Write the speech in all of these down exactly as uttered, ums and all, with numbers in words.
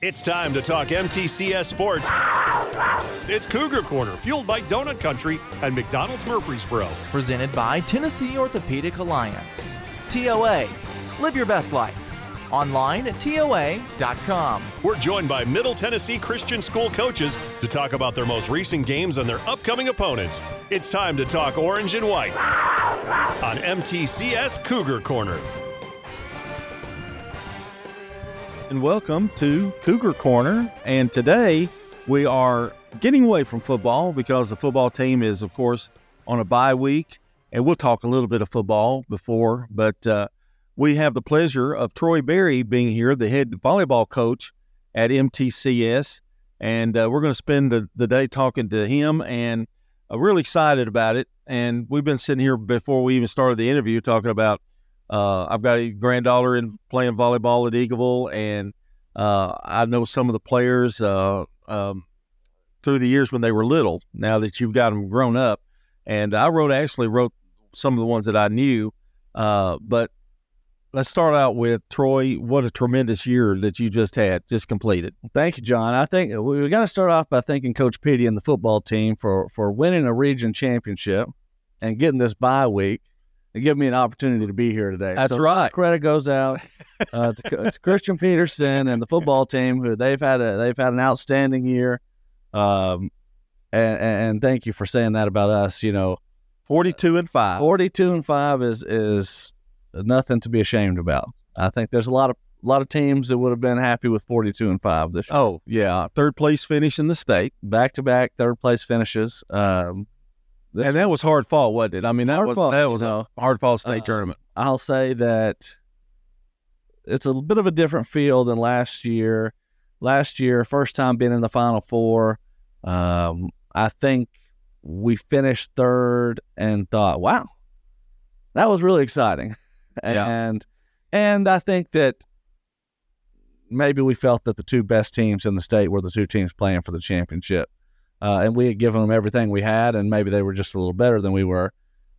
It's time to talk M T C S sports. It's Cougar Corner, fueled by Donut Country and McDonald's Murfreesboro. Presented by Tennessee Orthopedic Alliance. T O A, live your best life. Online at T O A dot com. We're joined by Middle Tennessee Christian School coaches to talk about their most recent games and their upcoming opponents. It's time to talk orange and white on M T C S Cougar Corner. And welcome to Cougar Corner, and today we are getting away from football because the football team is, of course, on a bye week, and we'll talk a little bit of football before, but uh, we have the pleasure of Troy Berry being here, the head volleyball coach at M T C S, and uh, we're going to spend the, the day talking to him, and I'm really excited about it, and we've been sitting here before we even started the interview talking about Uh, I've got a granddaughter in playing volleyball at Eagleville, and uh, I know some of the players uh, um, through the years when they were little, now that you've got them grown up. And I wrote actually wrote some of the ones that I knew. Uh, but let's start out with, Troy, what a tremendous year that you just had, just completed. Thank you, John. I think we got to start off by thanking Coach Petty and the football team for, for winning a region championship and getting this bye week. They give me an opportunity to be here today. That's so right. Credit goes out uh, to, to Christian Peterson and the football team, who they've had a they've had an outstanding year. Um, and, and thank you for saying that about us. You know, forty-two and five. Forty-two and five is is nothing to be ashamed about. I think there's a lot of a lot of teams that would have been happy with forty-two and five this year. Oh yeah, third place finish in the state, back to back third place finishes. Um, This and that was hard fought, wasn't it? I mean, that was fought, that was you know, a hard fought state uh, tournament. I'll say that it's a bit of a different feel than last year. Last year, first time being in the Final Four, um, I think we finished third and thought, "Wow, that was really exciting." And yeah. and I think that maybe we felt that the two best teams in the state were the two teams playing for the championship. Uh, and we had given them everything we had, and maybe they were just a little better than we were.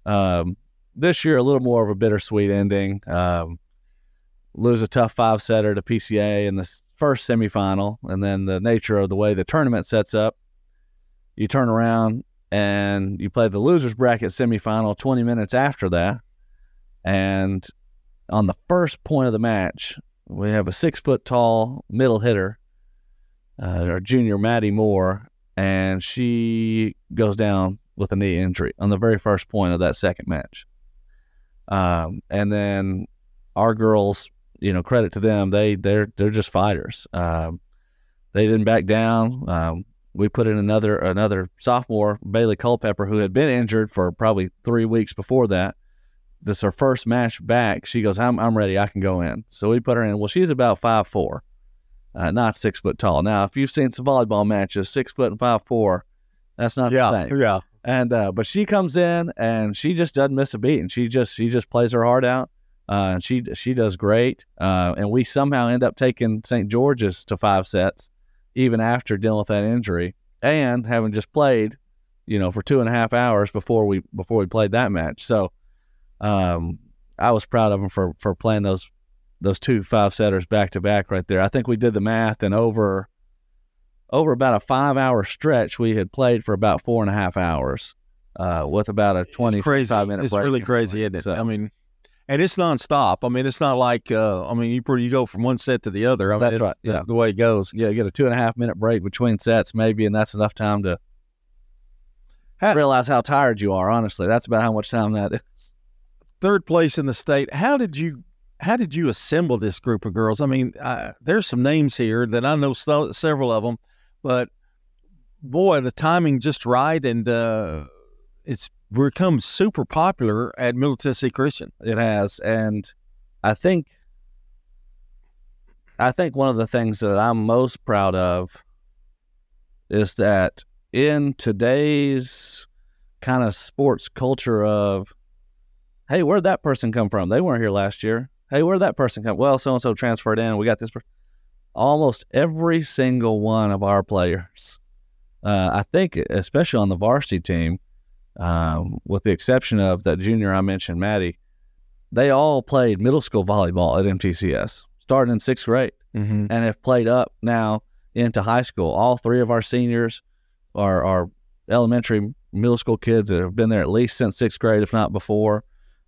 Um, this year, a little more of a bittersweet ending. Um, lose a tough five-setter to P C A in the first semifinal, and then the nature of the way the tournament sets up, you turn around and you play the loser's bracket semifinal twenty minutes after that. And on the first point of the match, we have a six-foot-tall middle hitter, uh, our junior Maddie Moore, and she goes down with a knee injury on the very first point of that second match. Um, and then our girls, you know, credit to them, they they're they're just fighters. Um, they didn't back down. Um, we put in another another sophomore, Bailey Culpepper, who had been injured for probably three weeks before that. This is her first match back. She goes, "I'm I'm ready. I can go in." So we put her in. Well, she's about five foot four. Uh, not six foot tall. Now, if you've seen some volleyball matches, six foot and five four, that's not yeah, the same. Yeah. And uh, but she comes in and she just doesn't miss a beat, and she just she just plays her heart out. Uh, and she she does great. Uh, and we somehow end up taking Saint George's to five sets, even after dealing with that injury and having just played, you know, for two and a half hours before we before we played that match. So, um, I was proud of them for for playing those. those two five-setters back-to-back right there. I think we did the math, and over over about a five-hour stretch, we had played for about four and a half hours uh, with about a twenty-five minute break. It's really crazy, isn't it? So, I mean, and it's nonstop. I mean, it's not like, uh, I mean, you pretty, you go from one set to the other. I mean, that's it's, right. Yeah. It's the way it goes. Yeah, you get a two-and-a-half-minute break between sets maybe, and that's enough time to how, realize how tired you are, honestly. That's about how much time that is. Third place in the state. How did you... How did you assemble this group of girls? I mean, I, there's some names here that I know so, several of them, but boy, the timing just right, and uh, it's become super popular at Middle Tennessee Christian. It has, and I think I think one of the things that I'm most proud of is that in today's kind of sports culture of, hey, where'd that person come from? They weren't here last year. Hey, where'd that person come? Well, so-and-so transferred in, and we got this person. Almost every single one of our players, uh, I think, especially on the varsity team, um, with the exception of that junior I mentioned, Maddie, they all played middle school volleyball at M T C S, starting in sixth grade. mm-hmm. and have played up now into high school. All three of our seniors are, are elementary, middle school kids that have been there at least since sixth grade, if not before.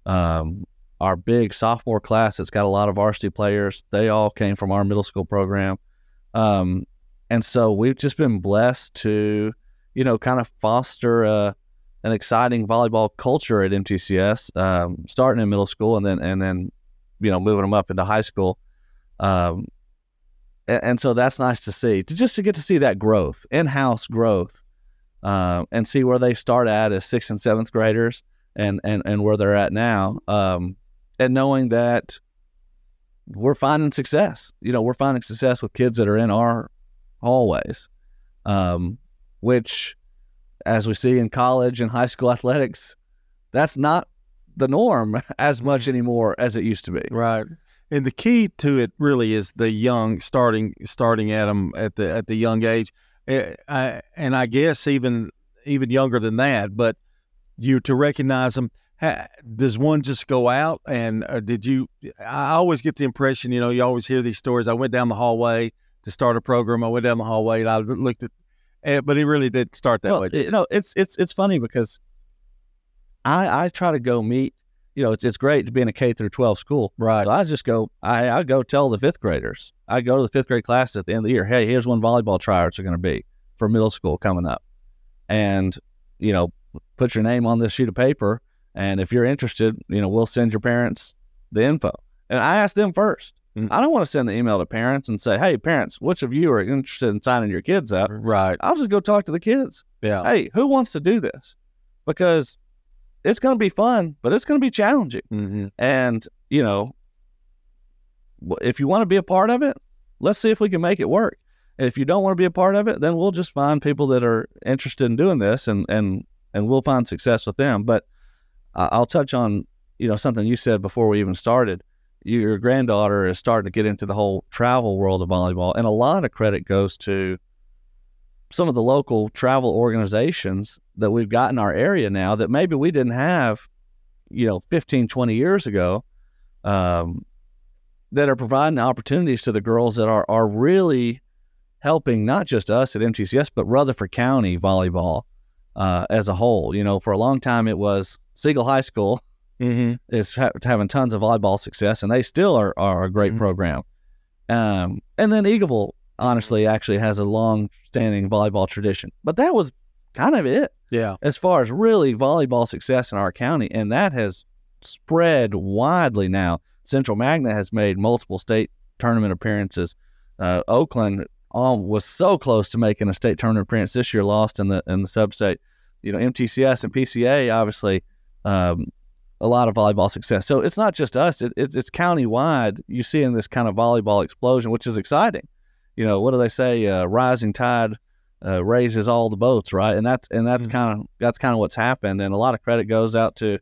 Um, our big sophomore class that's got a lot of varsity players, they all came from our middle school program. Um, and so we've just been blessed to, you know, kind of foster a, an exciting volleyball culture at M T C S, um, starting in middle school and then, and then, you know, moving them up into high school. Um, and, and so that's nice to see, to just to get to see that growth, in-house growth, um, and see where they start at as sixth and seventh graders and, and, and where they're at now. Um, and knowing that we're finding success, you know, we're finding success with kids that are in our hallways, um, which, as we see in college and high school athletics, that's not the norm as much anymore as it used to be. Right. And the key to it really is the young, starting starting at them at the at the young age. I, and I guess even even younger than that, but you to recognize them. Does one just go out and did you I always get the impression, you know, you always hear these stories. I went down the hallway to start a program. I went down the hallway and I looked at Uh, but it really did start that well, way. You know, it's it's it's funny because I I try to go meet, you know, it's it's great to be in a K through twelve school. Right. So I just go, I, I go tell the fifth graders. I go to the fifth grade class at the end of the year, hey, here's when volleyball tryouts are going to be for middle school coming up. And, you know, put your name on this sheet of paper. And if you're interested, you know, we'll send your parents the info. And I ask them first. I don't want to send the email to parents and say, hey, parents, which of you are interested in signing your kids up? Right. I'll just go talk to the kids. Yeah. Hey, who wants to do this? Because it's going to be fun, but it's going to be challenging. Mm-hmm. And, you know, if you want to be a part of it, let's see if we can make it work. And if you don't want to be a part of it, then we'll just find people that are interested in doing this and, and, and we'll find success with them. But uh, I'll touch on, you know, something you said before we even started. Your granddaughter is starting to get into the whole travel world of volleyball, and a lot of credit goes to some of the local travel organizations that we've got in our area now that maybe we didn't have, you know, fifteen, twenty years ago, um, that are providing opportunities to the girls that are, are really helping not just us at M T C S, but Rutherford County volleyball uh, as a whole. You know, for a long time it was Siegel High School. Mm-hmm. Is ha- having tons of volleyball success, and they still are, are a great mm-hmm. program. Um, and then Eagleville, honestly, actually has a long-standing volleyball tradition. But that was kind of it, yeah. as far as really volleyball success in our county, and that has spread widely now. Central Magna has made multiple state tournament appearances. Uh, Oakland um, was so close to making a state tournament appearance this year, lost in the in the sub-state. You know, M T C S and P C A, obviously, um, a lot of volleyball success. So it's not just us, it, it, it's county-wide. You see in this kind of volleyball explosion, which is exciting. You know, what do they say? Uh, rising tide uh, raises all the boats, right? And that's and that's mm-hmm. kind of that's kind of what's happened. And a lot of credit goes out to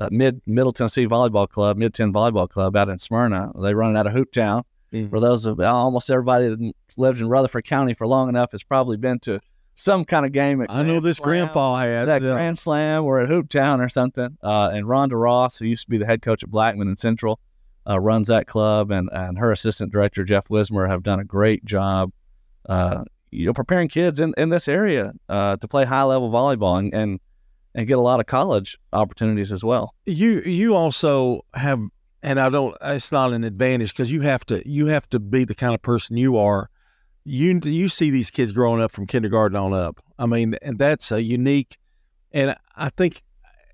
uh, mid Middle Tennessee Volleyball Club, Mid Ten Volleyball Club out in Smyrna. They run it out of Hooptown. Mm-hmm. For those of almost everybody that lives in Rutherford County for long enough has probably been to some kind of game. At I know this Slam, grandpa had. That yeah. Grand Slam or at Hooptown or something. Uh, and Rhonda Ross, who used to be the head coach at Blackman and Central, uh, runs that club. And, and her assistant director, Jeff Wismer, have done a great job uh, you know, preparing kids in, in this area uh, to play high-level volleyball and, and and get a lot of college opportunities as well. You you also have, and I don't, it's not an advantage because you have to you have to be the kind of person you are. You you see these kids growing up from kindergarten on up. I mean, and that's a unique, and I think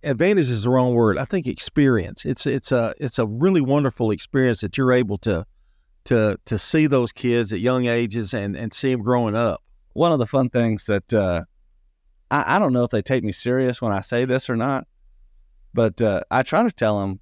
advantage is the wrong word. I think experience. It's it's a it's a really wonderful experience that you're able to to to see those kids at young ages and, and see them growing up. One of the fun things that uh, I, I don't know if they take me serious when I say this or not, but uh, I try to tell them,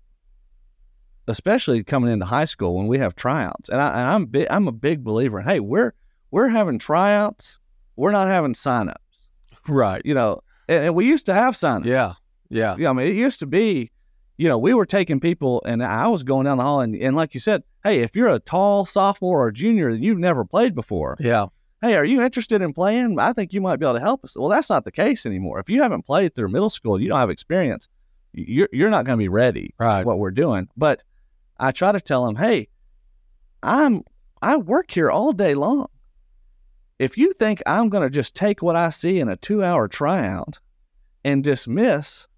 especially coming into high school when we have tryouts, and, I, and I'm bi- I'm a big believer in, hey, we're We're having tryouts. We're not having sign-ups. Right. You know, and, and we used to have sign-ups. Yeah. Yeah. Yeah. I mean, it used to be, you know, we were taking people, and I was going down the hall, and, and like you said, hey, if you're a tall sophomore or junior and you've never played before, yeah. hey, are you interested in playing? I think you might be able to help us. Well, that's not the case anymore. If you haven't played through middle school, you don't have experience, you're, you're not going to be ready for right. what we're doing. But I try to tell them, hey, I'm – I work here all day long. If you think I'm going to just take what I see in a two-hour tryout and dismiss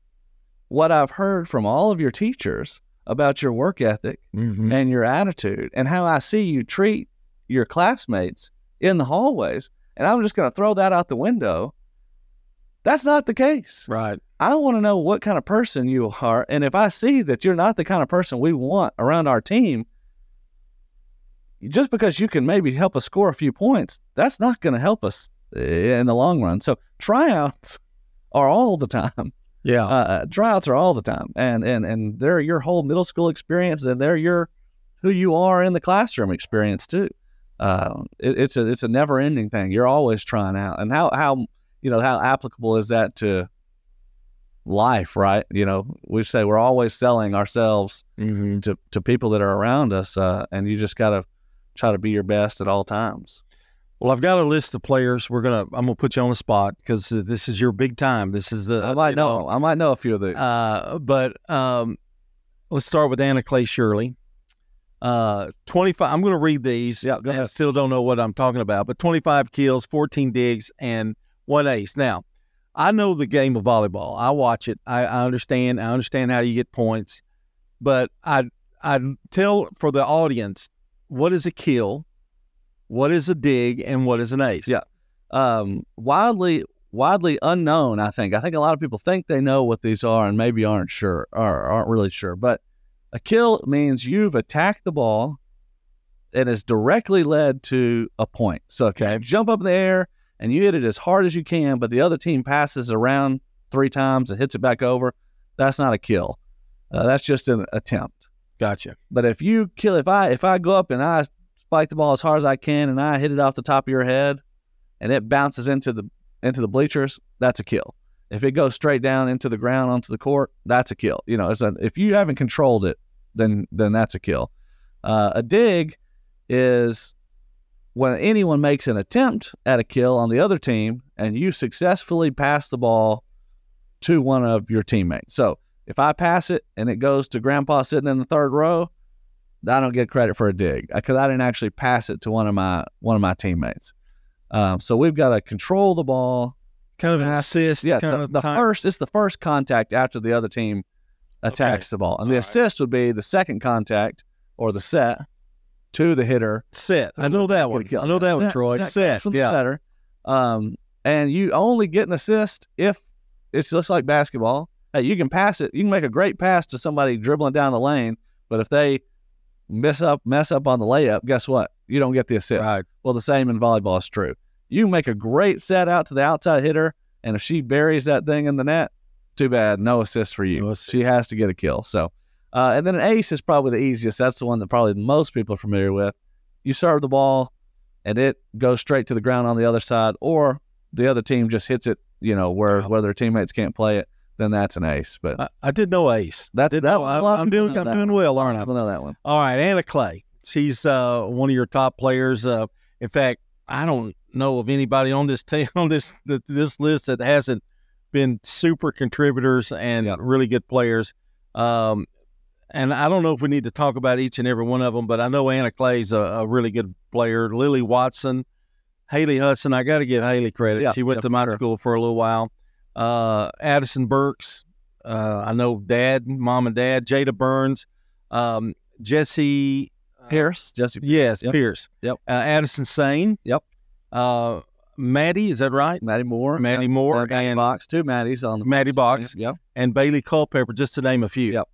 what I've heard from all of your teachers about your work ethic mm-hmm. and your attitude and how I see you treat your classmates in the hallways, and I'm just going to throw that out the window, that's not the case. Right. I want to know what kind of person you are, and if I see that you're not the kind of person we want around our team, just because you can maybe help us score a few points, that's not going to help us in the long run. So tryouts are all the time. Yeah. Uh, tryouts are all the time. And, and, and they're your whole middle school experience, and they're your who you are in the classroom experience too. Uh, it, it's a, it's a never ending thing. You're always trying out. And how, how, you know, how applicable is that to life, right? You know, we say we're always selling ourselves mm-hmm. to, to people that are around us. Uh, and you just got to try to be your best at all times. Well, I've got a list of players. We're gonna. I'm gonna put you on the spot because this is your big time. This is the. I might know. know. I might know a few of these. Uh, but um, let's start with Anna Clay Shirley. Uh, twenty-five. I'm gonna read these. Yeah. I still don't know what I'm talking about. But twenty-five kills, fourteen digs, and one ace. Now, I know the game of volleyball. I watch it. I, I understand. I understand how you get points. But I I tell for the audience, what is a kill? What is a dig, and what is an ace? Yeah. Um, widely widely unknown, I think. I think a lot of people think they know what these are and maybe aren't sure or aren't really sure. But a kill means you've attacked the ball and it's directly led to a point. So if okay. you jump up in the air and you hit it as hard as you can, but the other team passes around three times and hits it back over, that's not a kill. Uh, that's just an attempt. Gotcha. But if you kill, if I if I go up and I spike the ball as hard as I can and I hit it off the top of your head and it bounces into the into the bleachers, that's a kill. If it goes straight down into the ground onto the court, that's a kill. You know, it's a, if you haven't controlled it, then then that's a kill. Uh, a dig is when anyone makes an attempt at a kill on the other team and you successfully pass the ball to one of your teammates. So if I pass it and it goes to Grandpa sitting in the third row, I don't get credit for a dig because I didn't actually pass it to one of my one of my teammates. Um, so we've got to control the ball, kind of an assist. Yeah, kind the, of the first it's the first contact after the other team attacks okay. the ball, and All the assist right. would be the second contact or the set to the hitter. Set. I know that one. I know that set, one, Troy. Set. set. From yeah. the setter. Um, and you only get an assist if it's just like basketball. Hey, you can pass it. You can make a great pass to somebody dribbling down the lane, but if they Mess up, mess up on the layup, guess what? You don't get the assist. Right. Well, the same in volleyball is true. You make a great set out to the outside hitter, and if she buries that thing in the net, too bad, no assist for you. No assist. She has to get a kill. So, uh, and then an ace is probably the easiest. That's the one that probably most people are familiar with. You serve the ball, and it goes straight to the ground on the other side, or the other team just hits it, you know, where, wow. where their teammates can't play it. Then that's an ace. But I, I did know ace. That's did that. Know, I, I'm doing. I'm that. doing well, aren't I? I know that one. All right, Anna Clay. She's uh, one of your top players. Uh, in fact, I don't know of anybody on this t- on this th- this list that hasn't been super contributors and yeah. really good players. Um, and I don't know if we need to talk about each and every one of them, but I know Anna Clay's a, a really good player. Lily Watson, Haley Hudson. I got to give Haley credit. Yeah, she went yeah, to my sure. school for a little while. Uh, Addison Burks, uh, I know dad, mom and dad, Jada Burns, um, Jesse Pierce, uh, Jesse Pierce. Yes, yep. Pierce. Yep. Uh, Addison Sane. Yep. Uh, Maddie, is that right? Maddie Moore. Maddie yep. Moore. Uh, and Box, two Maddies on the Maddie Box. Yep. And Bailey Culpepper, just to name a few. Yep.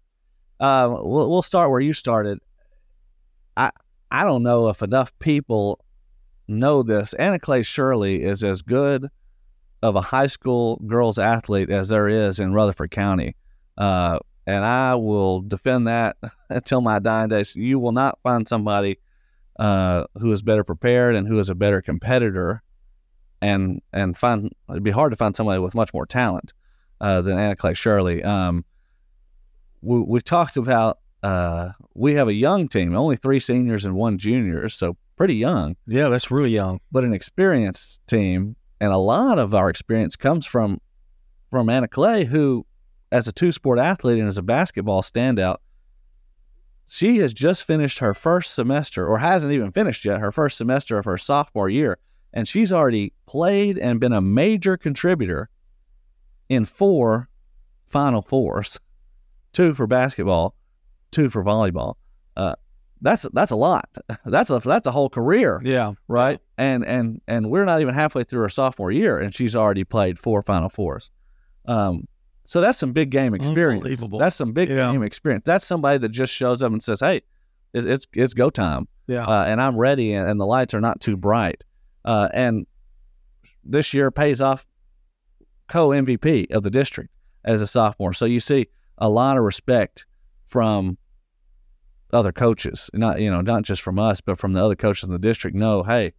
Uh, we'll, we'll start where you started. I, I don't know if enough people know this. Anna Clay Shirley is as good of a high school girls athlete as there is in Rutherford County. Uh, and I will defend that until my dying days. You will not find somebody uh, who is better prepared and who is a better competitor, and and find it'd be hard to find somebody with much more talent uh, than Anna Clay Shirley. Um, we, we talked about, uh, we have a young team, only three seniors and one junior, so pretty young. Yeah, that's really young. But an experienced team. And a lot of our experience comes from from Anna Clay, who, as a two-sport athlete and as a basketball standout, She has just finished her first semester, or hasn't even finished yet, her first semester of her sophomore year, and she's already played and been a major contributor in four Final Fours, two for basketball, two for volleyball. Uh, that's that's a lot. That's a that's a whole career. Yeah, right. Yeah. And and and we're not even halfway through her sophomore year, and she's already played four Final Fours. Um, so that's some big game experience. Unbelievable. That's some big yeah. game experience. That's somebody that just shows up and says, "Hey, it's it's, it's go time." Yeah, uh, and I'm ready, and, and the lights are not too bright. Uh, and this year pays off co M V P of the district as a sophomore. So you see a lot of respect from other coaches, not you know not just from us, but from the other coaches in the district. No, hey,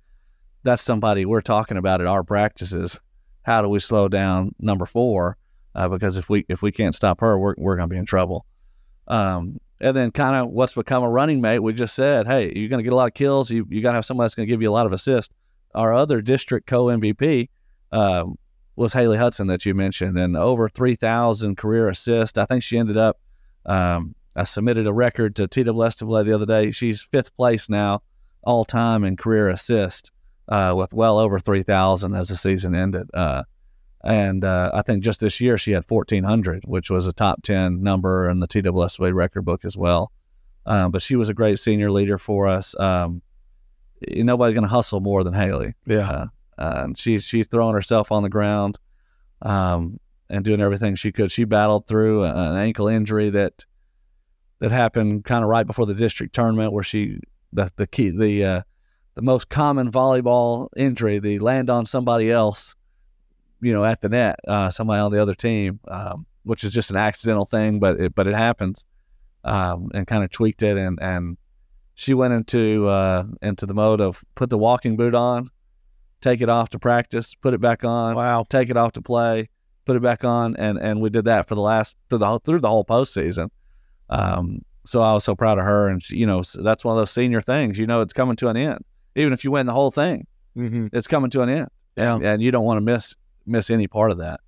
that's somebody we're talking about at our practices. How do we slow down number four? Uh, because if we if we can't stop her, we're we're gonna be in trouble. Um, and then kind of what's become a running mate. We just said, hey, you're gonna get a lot of kills. You you gotta have somebody that's gonna give you a lot of assists. Our other district co M V P uh, was Haley Hudson that you mentioned, and over three thousand career assists. I think she ended up. Um, I submitted a record to T W S the other day. She's fifth place now, all time in career assist, uh, with well over three thousand as the season ended. Uh, and uh, I think just this year she had fourteen hundred, which was a top ten number in the T W S record book as well. Um, but she was a great senior leader for us. Um, nobody's going to hustle more than Haley. Yeah. Uh, uh, and she, she's throwing herself on the ground um, and doing everything she could. She battled through a, an ankle injury that, that happened kind of right before the district tournament, where she the the key the uh, the most common volleyball injury, the land on somebody else, you know, at the net, uh, somebody on the other team, um, which is just an accidental thing, but it but it happens, um, and kind of tweaked it, and and she went into uh, into the mode of put the walking boot on, take it off to practice, put it back on, wow, take it off to play, put it back on, and and we did that for the last through the whole, through the whole postseason. Um, so I was so proud of her, and she, you know, that's one of those senior things, you know, it's coming to an end. Even if you win the whole thing, mm-hmm. it's coming to an end. Yeah. And, and you don't want to miss, miss any part of that.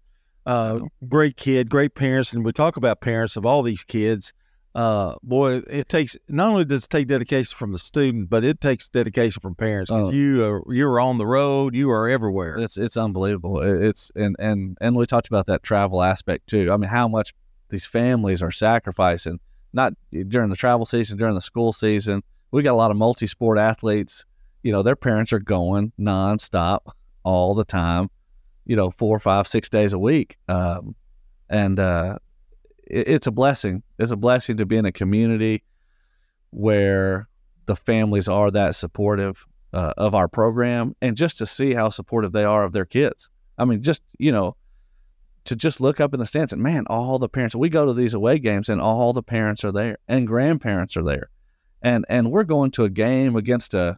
Uh, great kid, great parents. And we talk about parents of all these kids. Uh, boy, it takes, not only does it take dedication from the student, but it takes dedication from parents. Cause uh, you are, you're on the road, you are everywhere. It's, it's unbelievable. It's, and, and, and we talked about that travel aspect too. I mean, how much these families are sacrificing, not during the travel season, during the school season. We got a lot of multi-sport athletes. You know, their parents are going nonstop all the time, you know, four, five, six days a week. Um, and uh, it, it's a blessing. It's a blessing to be in a community where the families are that supportive uh, of our program, and just to see how supportive they are of their kids. I mean, just, you know, to just look up in the stands and, man, all the parents, we go to these away games and all the parents are there and grandparents are there. And and we're going to a game against a,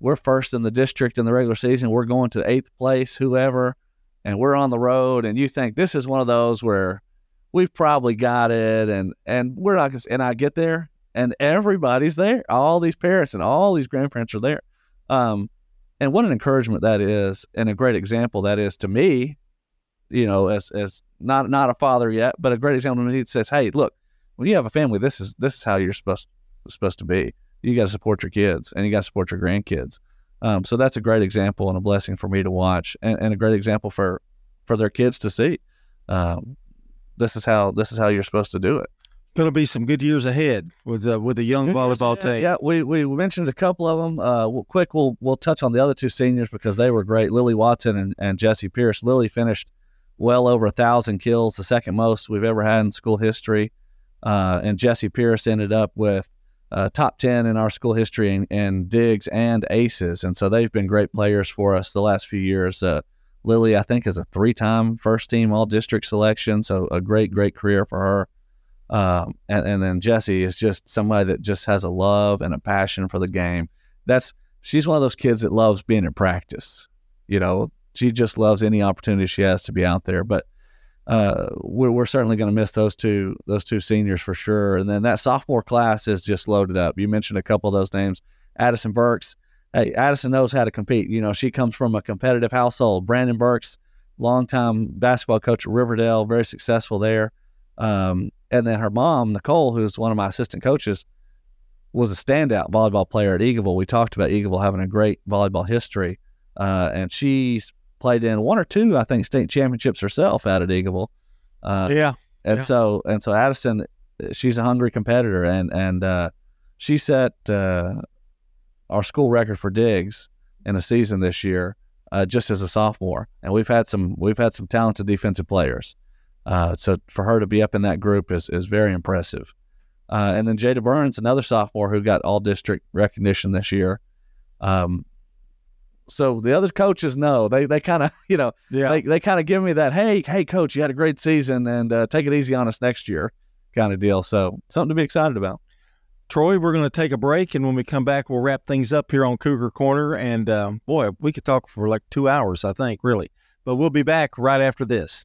we're first in the district in the regular season. We're going to eighth place, whoever, and we're on the road. And you think this is one of those where we've probably got it. And, and we're not, and I get there and everybody's there. All these parents and all these grandparents are there. Um, and what an encouragement that is, and a great example that is to me, you know, as as not not a father yet, but a great example when he says, hey, look, when you have a family, this is this is how you're supposed supposed to be. You got to support your kids, and you got to support your grandkids. Um, so that's a great example and a blessing for me to watch, and, and a great example for, for their kids to see. Um, this is how this is how you're supposed to do it. Going to be some good years ahead with uh, with the young good volleyball team. Yeah, we we mentioned a couple of them. Uh, we'll, quick, we'll we'll touch on the other two seniors because they were great. Lily Watson and, and Jesse Pierce. Lily finished well over a thousand kills, the second most we've ever had in school history. Uh, and Jesse Pierce ended up with uh, top ten in our school history in, in digs and aces. And so they've been great players for us the last few years. Uh, Lily, I think, is a three-time first-team all-district selection, so a great, great career for her. Um, and, and then Jesse is just somebody that just has a love and a passion for the game. That's she's one of those kids that loves being in practice, you know. She just loves any opportunity she has to be out there. But uh, we're, we're certainly going to miss those two those two seniors for sure. And then that sophomore class is just loaded up. You mentioned a couple of those names. Addison Burks. Hey, Addison knows how to compete. You know, she comes from a competitive household. Brandon Burks, longtime basketball coach at Riverdale, very successful there. Um, and then her mom, Nicole, who's one of my assistant coaches, was a standout volleyball player at Eagleville. We talked about Eagleville having a great volleyball history, uh, and she's played in one or two, I think, state championships herself out at Eagleville. Uh, yeah. And yeah. so and so Addison, she's a hungry competitor, and, and uh, she set uh, our school record for digs in a season this year, uh, just as a sophomore. And we've had some we've had some talented defensive players. Uh, so for her to be up in that group is, is very impressive. Uh, and then Jada Burns, another sophomore who got all-district recognition this year. Um, so the other coaches know. They they kind of, you know, yeah. they, they kind of give me that, hey, hey, coach, you had a great season, and uh, take it easy on us next year kind of deal. So something to be excited about. Troy, we're going to take a break, and when we come back, we'll wrap things up here on Cougar Corner. And, um, boy, we could talk for like two hours, I think, really. But we'll be back right after this.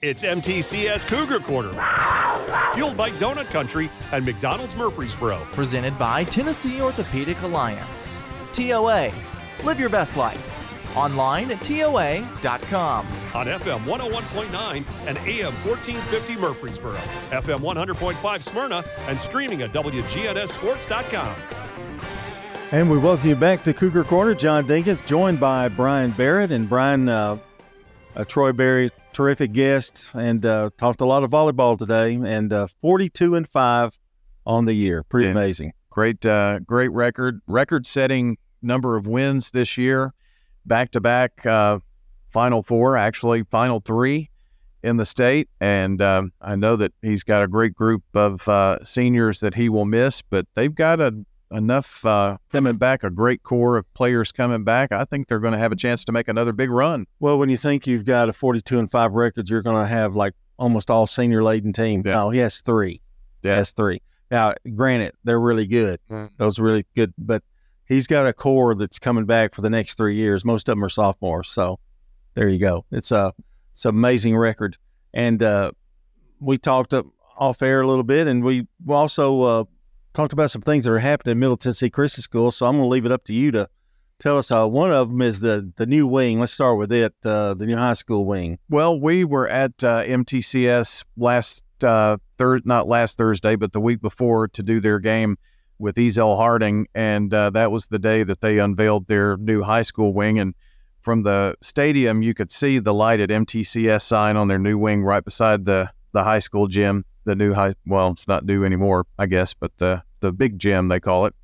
It's M T C S Cougar Quarter, fueled by Donut Country and McDonald's Murfreesboro. Presented by Tennessee Orthopedic Alliance. T O A, live your best life. Online at T O A dot com. On F M one oh one point nine and A M fourteen fifty Murfreesboro, F M one hundred point five Smyrna, and streaming at W G N S sports dot com. And we welcome you back to Cougar Corner. John Dinkins joined by Brian Barrett, and Brian, uh, uh, Troy Berry, terrific guest, and uh, talked a lot of volleyball today, and uh, forty-two and five on the year. Pretty yeah. amazing. Great, uh, great record, record-setting number of wins this year, back-to-back uh, Final Four, actually Final Three in the state, and um, I know that he's got a great group of uh, seniors that he will miss, but they've got a, enough uh, coming back, a great core of players coming back. I think they're going to have a chance to make another big run. Well, when you think you've got a forty-two and five record, you're going to have like almost all senior laden team. Yeah. Oh, he has three. Yeah. He has three. Now, granted, they're really good. Mm. Those are really good, but he's got a core that's coming back for the next three years. Most of them are sophomores. So there you go. It's a, it's an amazing record. And uh, we talked up off air a little bit, and we also, uh, talked about some things that are happening in Middle Tennessee Christian School, so I'm going to leave it up to you to tell us. Uh, one of them is the, the new wing. Let's start with it, uh, the new high school wing. Well, we were at uh, M T C S last uh, thir- not last Thursday, but the week before to do their game with Ezell Harding, and uh, that was the day that they unveiled their new high school wing. And from the stadium, you could see the lighted M T C S sign on their new wing right beside the, the high school gym. The new high, well, it's not new anymore, I guess, but the the big gym, they call it,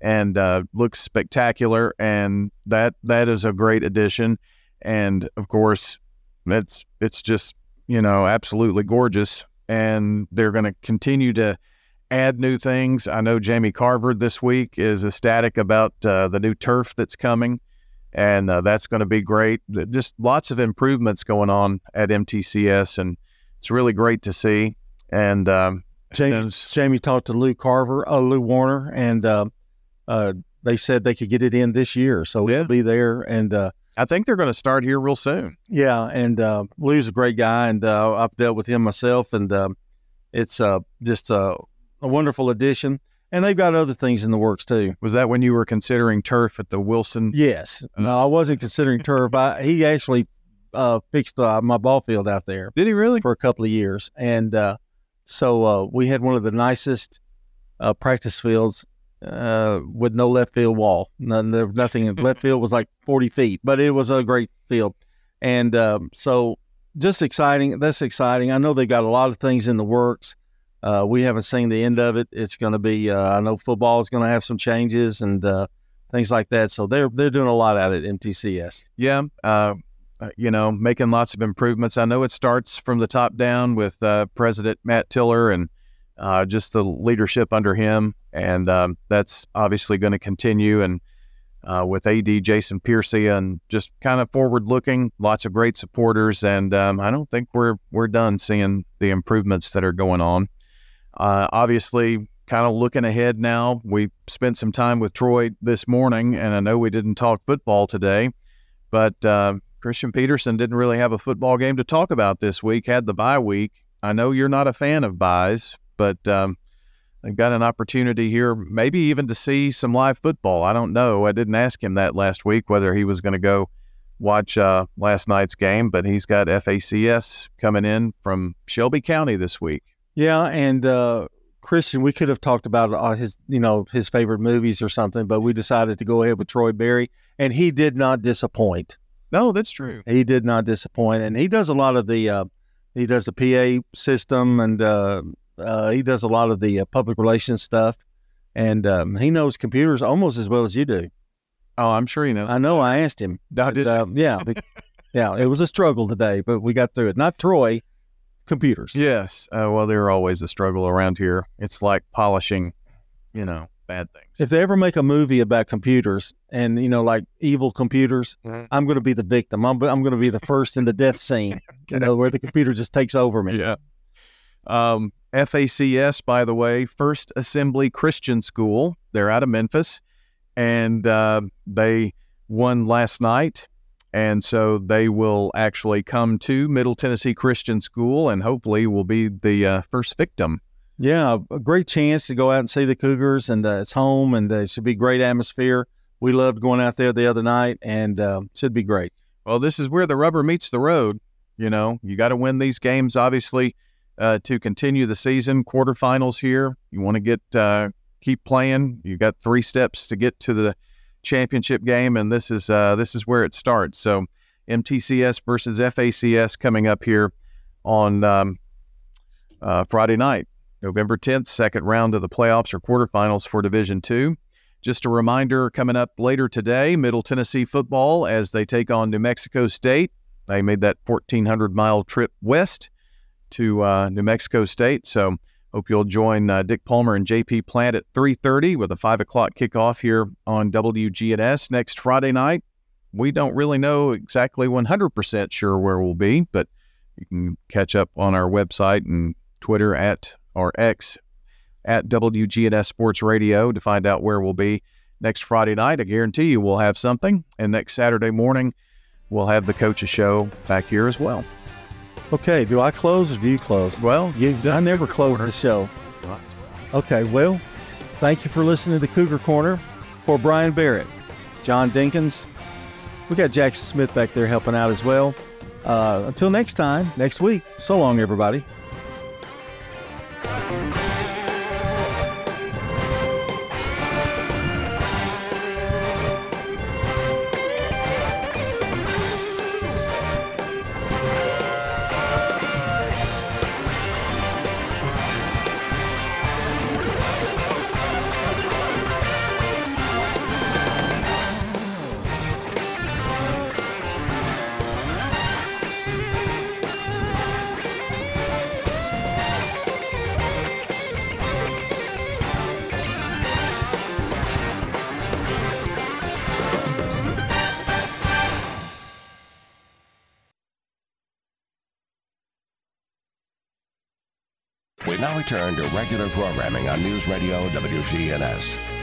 and uh, looks spectacular, and that that is a great addition. And of course, it's it's just, you know, absolutely gorgeous, and they're going to continue to add new things. I know Jamie Carver this week is ecstatic about uh, the new turf that's coming, and uh, that's going to be great. Just lots of improvements going on at M T C S, and it's really great to see. And um, Jamie, Jamie talked to Lou Carver, uh, Lou Warner, and uh, uh, they said they could get it in this year, so yeah. it'll be there. And uh, I think they're going to start here real soon. Yeah, and uh, Lou's a great guy, and uh, I've dealt with him myself, and uh, it's uh, just uh, a wonderful addition. And they've got other things in the works, too. Was that when you were considering turf at the Wilson? Yes. No, I wasn't considering turf. I, he actually uh, fixed uh, my ball field out there. Did he really? For a couple of years. And uh, so uh, we had one of the nicest uh, practice fields uh, with no left field wall. None, there was nothing. Left field was like forty feet, but it was a great field. And um, so just exciting. That's exciting. I know they've got a lot of things in the works. Uh, we haven't seen the end of it. It's going to be, uh, I know football is going to have some changes and uh, things like that. So they're they're doing a lot out at M T C S. Yeah, uh, you know, making lots of improvements. I know it starts from the top down with uh, President Matt Tiller and uh, just the leadership under him. And um, that's obviously going to continue. And uh, with A D Jason Piercy and just kind of forward looking, lots of great supporters. And um, I don't think we're we're done seeing the improvements that are going on. Uh, obviously, kind of looking ahead now, we spent some time with Troy this morning, and I know we didn't talk football today, but uh, Christian Peterson didn't really have a football game to talk about this week, had the bye week. I know you're not a fan of byes, but um, they've got an opportunity here, maybe even to see some live football. I don't know. I didn't ask him that last week, whether he was going to go watch uh, last night's game, but he's got F A C S coming in from Shelby County this week. Yeah, and uh, Christian, we could have talked about his, you know, his favorite movies or something, but we decided to go ahead with Troy Berry, and he did not disappoint. No, that's true. He did not disappoint, and he does a lot of the, uh, he does the P A system, and uh, uh, he does a lot of the uh, public relations stuff, and um, he knows computers almost as well as you do. Oh, I'm sure he knows. I know. I asked him. No, but, did uh, yeah, be- yeah. It was a struggle today, but we got through it. Not Troy. Computers. Yes. Uh, well, they're always a struggle around here. It's like polishing, you know, bad things. If they ever make a movie about computers and, you know, like evil computers, mm-hmm. I'm going to be the victim. I'm, I'm going to be the first in the death scene, okay. You know, where the computer just takes over me. Yeah. Um, F A C S, by the way, First Assembly Christian School. They're out of Memphis, and uh, they won last night. And so they will actually come to Middle Tennessee Christian School and hopefully will be the uh, first victim. Yeah, a great chance to go out and see the Cougars, and uh, it's home, and uh, it should be great atmosphere. We loved going out there the other night, and uh, it should be great. Well, this is where the rubber meets the road. You know, you got to win these games, obviously, uh, to continue the season. Quarterfinals here. You want to get uh, keep playing. You got three steps to get to the championship game, and this is uh this is where it starts. So M T C S versus F A C S coming up here on um uh Friday night, November tenth, second round of the playoffs or quarterfinals for Division Two. Just a reminder, coming up later today, Middle Tennessee football as they take on New Mexico State. They made that fourteen hundred mile trip west to uh New Mexico State, so hope you'll join uh, Dick Palmer and J P Plant at three thirty with a five o'clock kickoff here on W G N S next Friday night. We don't really know exactly one hundred percent sure where we'll be, but you can catch up on our website and Twitter at or X at W G N S Sports Radio to find out where we'll be next Friday night. I guarantee you we'll have something. And next Saturday morning, we'll have the coaches show back here as well. Okay, do I close or do you close? Well, you, I never close the show. Okay, well, thank you for listening to Cougar Corner. For Brian Barrett, John Dinkins, we got Jackson Smith back there helping out as well. Uh, until next time, next week, so long, everybody. Return to regular programming on News Radio W G N S.